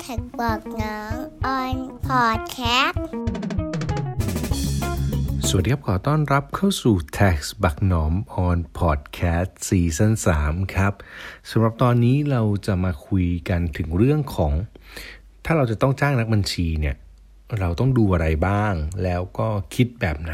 แขกบอกน้องออนพอดแคสต์สวัสดีครับขอต้อนรับเข้าสู่ Tax บักหนอม on Podcast Season 3 ครับสำหรับตอนนี้เราจะมาคุยกันถึงเรื่องของถ้าเราจะต้องจ้างนักบัญชีเนี่ยเราต้องดูอะไรบ้างแล้วก็คิดแบบไหน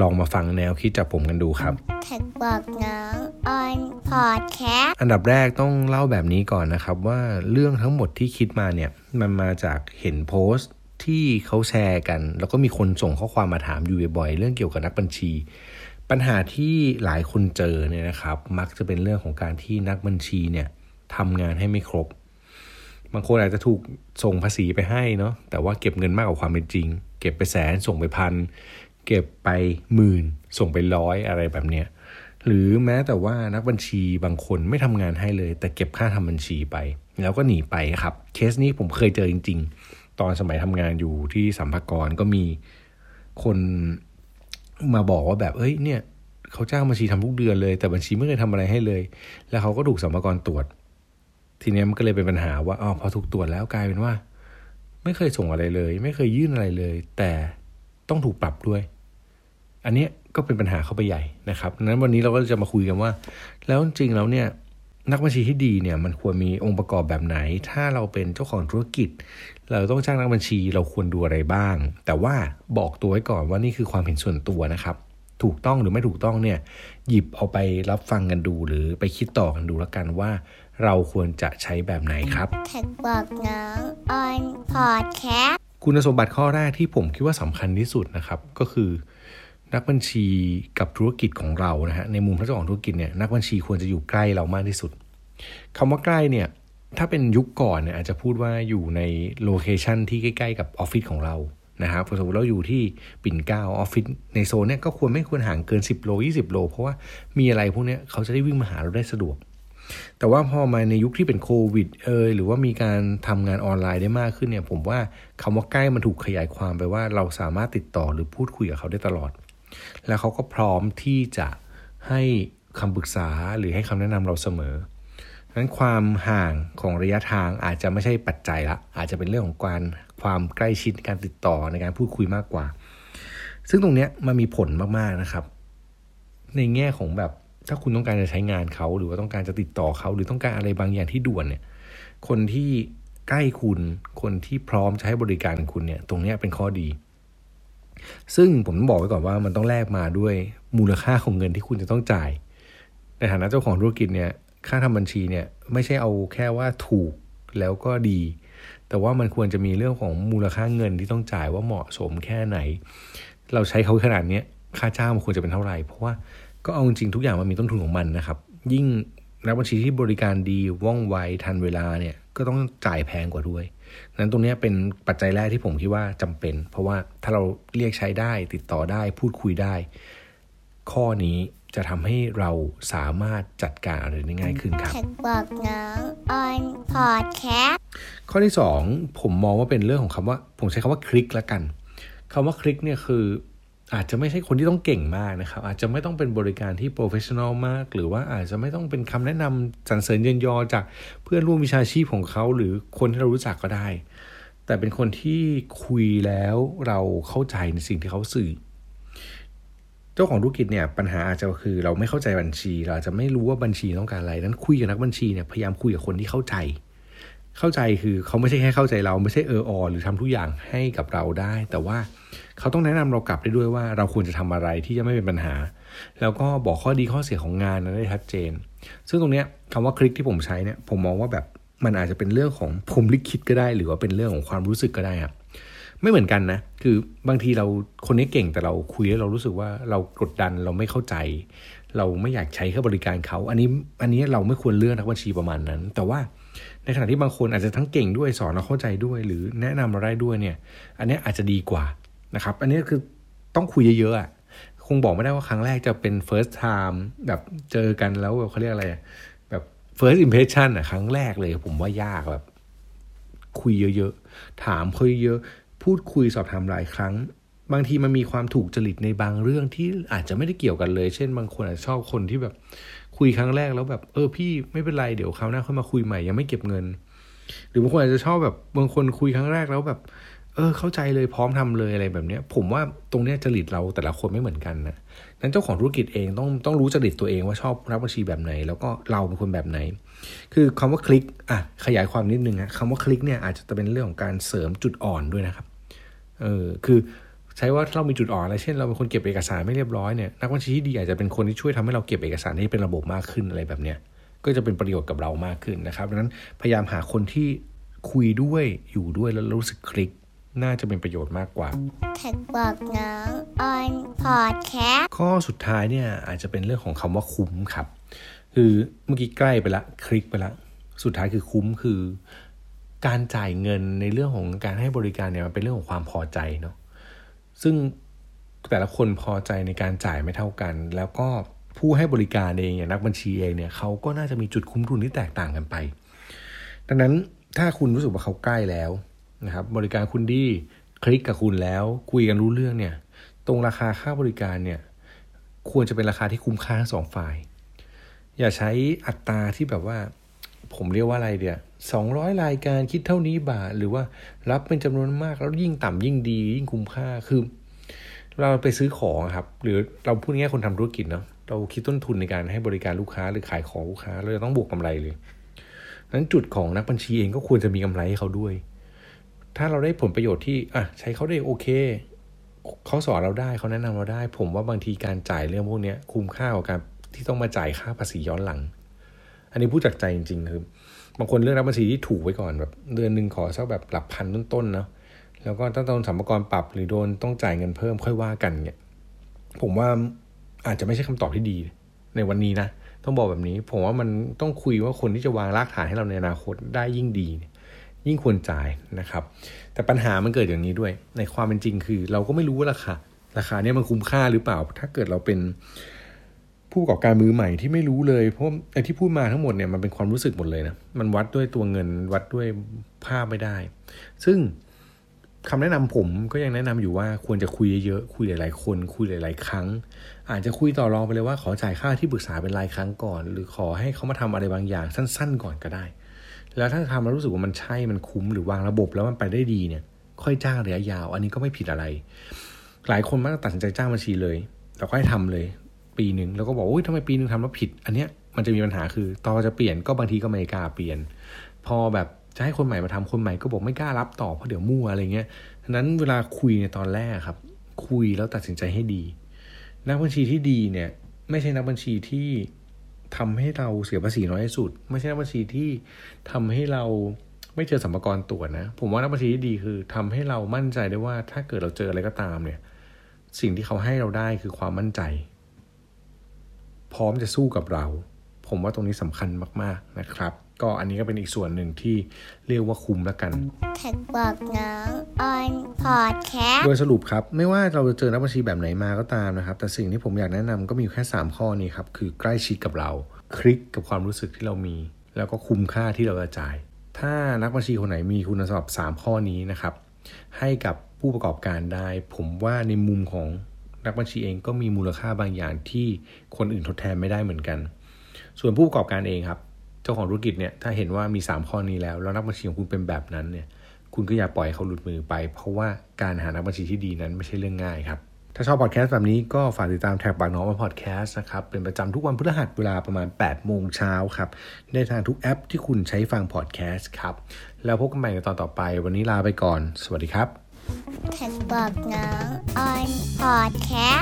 ลองมาฟังแนวคิดจากผมกันดูครับแขกบอกน้องออนพอดแคสต์อันดับแรกต้องเล่าแบบนี้ก่อนนะครับว่าเรื่องทั้งหมดที่คิดมาเนี่ยมันมาจากเห็นโพสต์ที่เขาแชร์กันแล้วก็มีคนส่งข้อความมาถามอยู่บ่อยๆเรื่องเกี่ยวกับนักบัญชีปัญหาที่หลายคนเจอเนี่ยนะครับมักจะเป็นเรื่องของการที่นักบัญชีเนี่ยทำงานให้ไม่ครบบางคนอาจจะถูกส่งภาษีไปให้เนาะแต่ว่าเก็บเงินมากกว่าความเป็นจริงเก็บไปแสนส่งไปพันเก็บไปหมื่นส่งไปร้อยอะไรแบบเนี้ยหรือแม้แต่ว่านักบัญชีบางคนไม่ทำงานให้เลยแต่เก็บค่าทำบัญชีไปแล้วก็หนีไปครับเคสนี้ผมเคยเจอจริงๆตอนสมัยทำงานอยู่ที่สัมภากรก็มีคนมาบอกว่าแบบเอ้ยเนี่ยเขาจ้างบัญชีทำทุกเดือนเลยแต่บัญชีไม่เคยทำอะไรให้เลยแล้วเขาก็ถูกสัมภากรตรวจทีนี้มันก็เลยเป็นปัญหาว่าอ๋อพอถูกตรวจแล้วกลายเป็นว่าไม่เคยส่งอะไรเลยไม่เคยยื่นอะไรเลยแต่ต้องถูกปรับด้วยอันนี้ก็เป็นปัญหาเข้าไปใหญ่นะครับนั้นวันนี้เราก็จะมาคุยกันว่าแล้วจริงแล้วเนี่ยนักบัญชีที่ดีเนี่ยมันควรมีองค์ประกอบแบบไหนถ้าเราเป็นเจ้าของธุรกิจเราต้องจ้างนักบัญชีเราควรดูอะไรบ้างแต่ว่าบอกตัวไว้ก่อนว่านี่คือความเห็นส่วนตัวนะครับถูกต้องหรือไม่ถูกต้องเนี่ยหยิบเอาไปรับฟังกันดูหรือไปคิดต่อกันดูแล้วกันว่าเราควรจะใช้แบบไหนครับแขกบอกน้องออนพอดแคสต์คุณสมบัติข้อแรกที่ผมคิดว่าสำคัญที่สุดนะครับก็คือนักบัญชีกับธุรกิจของเรานะฮะในมุมเจ้าของธุรกิจเนี่ยนักบัญชีควรจะอยู่ใกล้เรามากที่สุดคำว่าใกล้เนี่ยถ้าเป็นยุคก่อนเนี่ยอาจจะพูดว่าอยู่ในโลเคชันที่ใกล้ๆกับออฟฟิศของเรานะครับสมมติเราอยู่ที่ปิ่นเกล้าออฟฟิศในโซนเนี่ยก็ควรไม่ควรห่างเกิน10 โล 20 โลเพราะว่ามีอะไรพวกนี้เขาจะได้วิ่งมาหาเราได้สะดวกแต่ว่าพอมาในยุคที่เป็นโควิดหรือว่ามีการทำงานออนไลน์ได้มากขึ้นเนี่ยผมว่าคำว่าใกล้มันถูกขยายความไปว่าเราสามารถติดต่อหรือพูดคุยกับเขาได้ตลอดแล้วเขาก็พร้อมที่จะให้คำปรึกษาหรือให้คำแนะนำเราเสมอดังนั้นความห่างของระยะทางอาจจะไม่ใช่ปัจจัยละอาจจะเป็นเรื่องของความใกล้ชิดการติดต่อในการพูดคุยมากกว่าซึ่งตรงเนี้ยมันมีผลมากๆนะครับในแง่ของแบบถ้าคุณต้องการจะใช้งานเขาหรือว่าต้องการจะติดต่อเขาหรือต้องการอะไรบางอย่างที่ด่วนเนี่ยคนที่ใกล้คุณคนที่พร้อมจะให้บริการคุณเนี่ยตรงนี้เป็นข้อดีซึ่งผมต้องบอกไว้ก่อนว่ามันต้องแลกมาด้วยมูลค่าของเงินที่คุณจะต้องจ่ายในฐานะเจ้าของธุรกิจเนี่ยค่าทำบัญชีเนี่ยไม่ใช่เอาแค่ว่าถูกแล้วก็ดีแต่ว่ามันควรจะมีเรื่องของมูลค่าเงินที่ต้องจ่ายว่าเหมาะสมแค่ไหนเราใช้เขาขนาดนี้ค่าจ้างมันควรจะเป็นเท่าไหร่เพราะว่าก็เอาจริงทุกอย่างมันมีต้นทุนของมันนะครับยิ่งนักบัญชีที่บริการดีว่องไวทันเวลาเนี่ยก็ต้องจ่ายแพงกว่าด้วยนั้นตรงนี้เป็นปัจจัยแรกที่ผมคิดว่าจำเป็นเพราะว่าถ้าเราเรียกใช้ได้ติดต่อได้พูดคุยได้ข้อนี้จะทำให้เราสามารถจัดการอะไรได้ง่ายขึ้นครับแขกบอกน้องออนพอดแคสต์ข้อที่2ผมมองว่าเป็นเรื่องของคำว่าผมใช้คำว่าคลิกละกันคำว่าคลิกเนี่ยคืออาจจะไม่ใช่คนที่ต้องเก่งมากนะครับอาจจะไม่ต้องเป็นบริการที่โปรเฟชชั่นอลมากหรือว่าอาจจะไม่ต้องเป็นคำแนะนำสรรเสริญเยินยอจากเพื่อนร่วมวิชาชีพของเขาหรือคนที่เรารู้จักก็ได้แต่เป็นคนที่คุยแล้วเราเข้าใจในสิ่งที่เขาสื่อเจ้าของธุรกิจเนี่ยปัญหาอาจจะคือเราไม่เข้าใจบัญชีเราอาจจะไม่รู้ว่าบัญชีต้องการอะไรนั้นคุยกับนักบัญชีเนี่ยพยายามคุยกับคนที่เข้าใจคือเขาไม่ใช่แค่เข้าใจเราไม่ใช่หรือทำทุกอย่างให้กับเราได้แต่ว่าเขาต้องแนะนำเรากลับได้ด้วยว่าเราควรจะทำอะไรที่จะไม่เป็นปัญหาแล้วก็บอกข้อดีข้อเสียของงานนั้นได้ชัดเจนซึ่งตรงนี้คำว่าคลิกที่ผมใช้เนี่ยผมมองว่าแบบมันอาจจะเป็นเรื่องของผมลิขิตก็ได้หรือว่าเป็นเรื่องของความรู้สึกก็ได้ครับไม่เหมือนกันนะคือบางทีเราคนนี้เก่งแต่เราคุยแล้วเรารู้สึกว่าเรากดดันเราไม่เข้าใจเราไม่อยากใช้แค่บริการเขาอันนี้เราไม่ควรเลือกนักบัญชีประมาณนั้นแต่ว่าในขณะที่บางคนอาจจะทั้งเก่งด้วยสอนเราเข้าใจด้วยหรือแนะนำเราได้ด้วยเนี่ยอันนี้อาจจะดีกว่านะครับอันนี้คือต้องคุยเยอะๆคงบอกไม่ได้ว่าครั้งแรกจะเป็น first time แบบเจอกันแล้วแบบเขาเรียกอะไรแบบ first impression อ่ะครั้งแรกเลยผมว่ายากแบบคุยเยอะๆถามคุยเยอะพูดคุยสอบถามหลายครั้งบางทีมันมีความถูกจริตในบางเรื่องที่อาจจะไม่ได้เกี่ยวกันเลยเช่นบางคนอาจจะชอบคนที่แบบคุยครั้งแรกแล้วแบบพี่ไม่เป็นไรเดี๋ยวคราวหน้าค่อยมาคุยใหม่ยังไม่เก็บเงิน หรือบางคนอาจจะชอบแบบบางคนคุยครั้งแรกแล้วแบบเข้าใจเลยพร้อมทำเลยอะไรแบบนี้ผมว่าตรงนี้จริตเราแต่ละคนไม่เหมือนกันนะนั้นเจ้าของธุรกิจเองต้องรู้จริตตัวเองว่าชอบรับบัญชีแบบไหนแล้วก็เราเป็นคนแบบไหนคือคำว่าคลิกอ่ะขยายความนิดนึงฮะคำว่าคลิกเนี่ยอาจจะเป็นเรื่องของการเสริมจุดอ่อนด้วยนะครับคือใช้ว่าเรามีจุดอ่อนอะไรเช่นเราเป็นคนเก็บเอกสารไม่เรียบร้อยเนี่ยนักบัญชีที่ดีอาจจะเป็นคนที่ช่วยทำให้เราเก็บเอกสารให้เป็นระบบมากขึ้นอะไรแบบเนี้ยก็จะเป็นประโยชน์กับเรามากขึ้นนะครับดังนั้นพยายามหาคนที่คุยด้วยอยู่ด้วยแล้วรู้สึกคลิกน่าจะเป็นประโยชน์มากกว่าแท็กบอกน้องออนพอดแคสต์ข้อสุดท้ายเนี่ยอาจจะเป็นเรื่องของคำว่าคุ้มครับคือเมื่อกี้ใกล้ไปละคลิกไปละสุดท้ายคือคุ้มคือการจ่ายเงินในเรื่องของการให้บริการเนี่ยมันเป็นเรื่องของความพอใจเนาะซึ่งแต่ละคนพอใจในการจ่ายไม่เท่ากันแล้วก็ผู้ให้บริการเองอย่างนักบัญชีเองเนี่ยเขาก็น่าจะมีจุดคุ้มทุนที่แตกต่างกันไปดังนั้นถ้าคุณรู้สึกว่าเขาใกล้แล้วนะครับบริการคุณดีคลิกกับคุณแล้วคุยกันรู้เรื่องเนี่ยตรงราคาค่าบริการเนี่ยควรจะเป็นราคาที่คุ้มค่าทั้งสองฝ่ายอย่าใช้อัตราที่แบบว่าผมเรียกว่าอะไรเดี๋ยว200รายการคิดเท่านี้บาทหรือว่ารับเป็นจำนวนมากแล้วยิ่งต่ำยิ่งดียิ่งคุ้มค่าคือเราไปซื้อของครับหรือเราพูดง่ายคนทำธุรกิจเนาะเราคิดต้นทุนในการให้บริการลูกค้าหรือขายของลูกค้าเราจะต้องบวกกำไรเลยนั้นจุดของนักบัญชีเองก็ควรจะมีกำไรให้เขาด้วยถ้าเราได้ผลประโยชน์ที่ใช้เขาได้โอเคเขาสอนเราได้เขาแนะนำเราได้ผมว่าบางทีการจ่ายเรื่องพวกนี้คุ้มค่ากว่าการที่ต้องมาจ่ายค่าภาษีย้อนหลังอันนี้พูดจากใจจริงๆคือบางคนเลือกรับภาษีที่ถูกไว้ก่อนแบบเดือนนึงขอสักแบบหลักพันต้นๆเนาะแล้วก็ต้องโดนสรรพากรปรับหรือโดนต้องจ่ายเงินเพิ่มค่อยว่ากันเนี่ยผมว่าอาจจะไม่ใช่คำตอบที่ดีในวันนี้นะต้องบอกแบบนี้ผมว่ามันต้องคุยว่าคนที่จะวางรากฐานให้เราในอนาคตได้ยิ่งดียิ่งควรจ่ายนะครับแต่ปัญหามันเกิดอย่างนี้ด้วยในความเป็นจริงคือเราก็ไม่รู้ว่าราคาเนี่ยมันคุ้มค่าหรือเปล่าถ้าเกิดเราเป็นผู้ประกอบการมือใหม่ที่ไม่รู้เลยเพราะไอ้ที่พูดมาทั้งหมดเนี่ยมันเป็นความรู้สึกหมดเลยนะมันวัดด้วยตัวเงินวัดด้วยภาพไม่ได้ซึ่งคำแนะนำผมก็ยังแนะนำอยู่ว่าควรจะคุยเยอะๆคุยหลายๆคนคุยหลายๆครั้งอาจจะคุยต่อรองไปเลยว่าขอจ่ายค่าที่ปรึกษาเป็นรายครั้งก่อนหรือขอให้เขามาทำอะไรบางอย่างสั้นๆก่อนก็ได้แล้วถ้าทำแล้วรู้สึกว่ามันใช่มันคุ้มหรือวางระบบแล้วมันไปได้ดีเนี่ยค่อยจ้างระยะยาวอันนี้ก็ไม่ผิดอะไรหลายคนมักตัดสินใจจ้างบัญชีเลยแล้วก็ให้ทำเลยปีนึงแล้วก็บอกโอ๊ยทำไมปีนึงทำแล้วผิดอันเนี้ยมันจะมีปัญหาคือตอนจะเปลี่ยนก็บางทีก็ไม่กล้าเปลี่ยนพอแบบจะให้คนใหม่มาทำคนใหม่ก็บอกไม่กล้ารับต่อเพราะเดี๋ยวมั่วอะไรเงี้ยฉะนั้นเวลาคุยในตอนแรกครับคุยแล้วตัดสินใจให้ดีนักบัญชีที่ดีเนี่ยไม่ใช่นักบัญชีที่ทำให้เราเสียภาษีน้อยที่สุดไม่ใช่นักบัญชีที่ทำให้เราไม่เจอสรรพากรตรวจนะผมว่านักบัญชีที่ดีคือทำให้เรามั่นใจได้ว่าถ้าเกิดเราเจออะไรก็ตามเนี่ยสิ่งที่เขาให้เราได้คือความมั่นใจพร้อมจะสู้กับเราผมว่าตรงนี้สำคัญมากๆนะครับก็อันนี้ก็เป็นอีกส่วนหนึ่งที่เรียกว่าคุ้มแล้วกันแท็กบอกน้องออนพอดแคสต์โดยสรุปครับไม่ว่าเราจะเจอนักบัญชีแบบไหนมาก็ตามนะครับแต่สิ่งที่ผมอยากแนะนำก็มีแค่3ข้อนี้ครับคือใกล้ชิดกับเราคลิกกับความรู้สึกที่เรามีแล้วก็คุ้มค่าที่เราจะจ่ายถ้านักบัญชีคนไหนมีคุณสมบัติ3ข้อนี้นะครับให้กับผู้ประกอบการได้ผมว่าในมุมของนักบัญชีเองก็มีมูลค่าบางอย่างที่คนอื่นทดแทนไม่ได้เหมือนกันส่วนผู้ประกอบการเองครับเจ้าของธุรกิจเนี่ยถ้าเห็นว่ามี3ข้อนี้แล้วนักบัญชีของคุณเป็นแบบนั้นเนี่ยคุณก็อย่าปล่อยเขาหลุดมือไปเพราะว่าการหานักบัญชีที่ดีนั้นไม่ใช่เรื่องง่ายครับถ้าชอบพอดแคสต์แบบนี้ก็ฝากติดตามแท็กปากน้องมาพอดแคสต์นะครับเป็นประจำทุกวันพฤหัสเวลาประมาณ 8:00 น.ครับได้ทางทุกแอปที่คุณใช้ฟังพอดแคสต์ครับแล้วพบกันใหม่ในตอนต่อไปวันนี้ลาไปก่อนสวัสดีครับแท็กปากน้องออนพอดแคสต์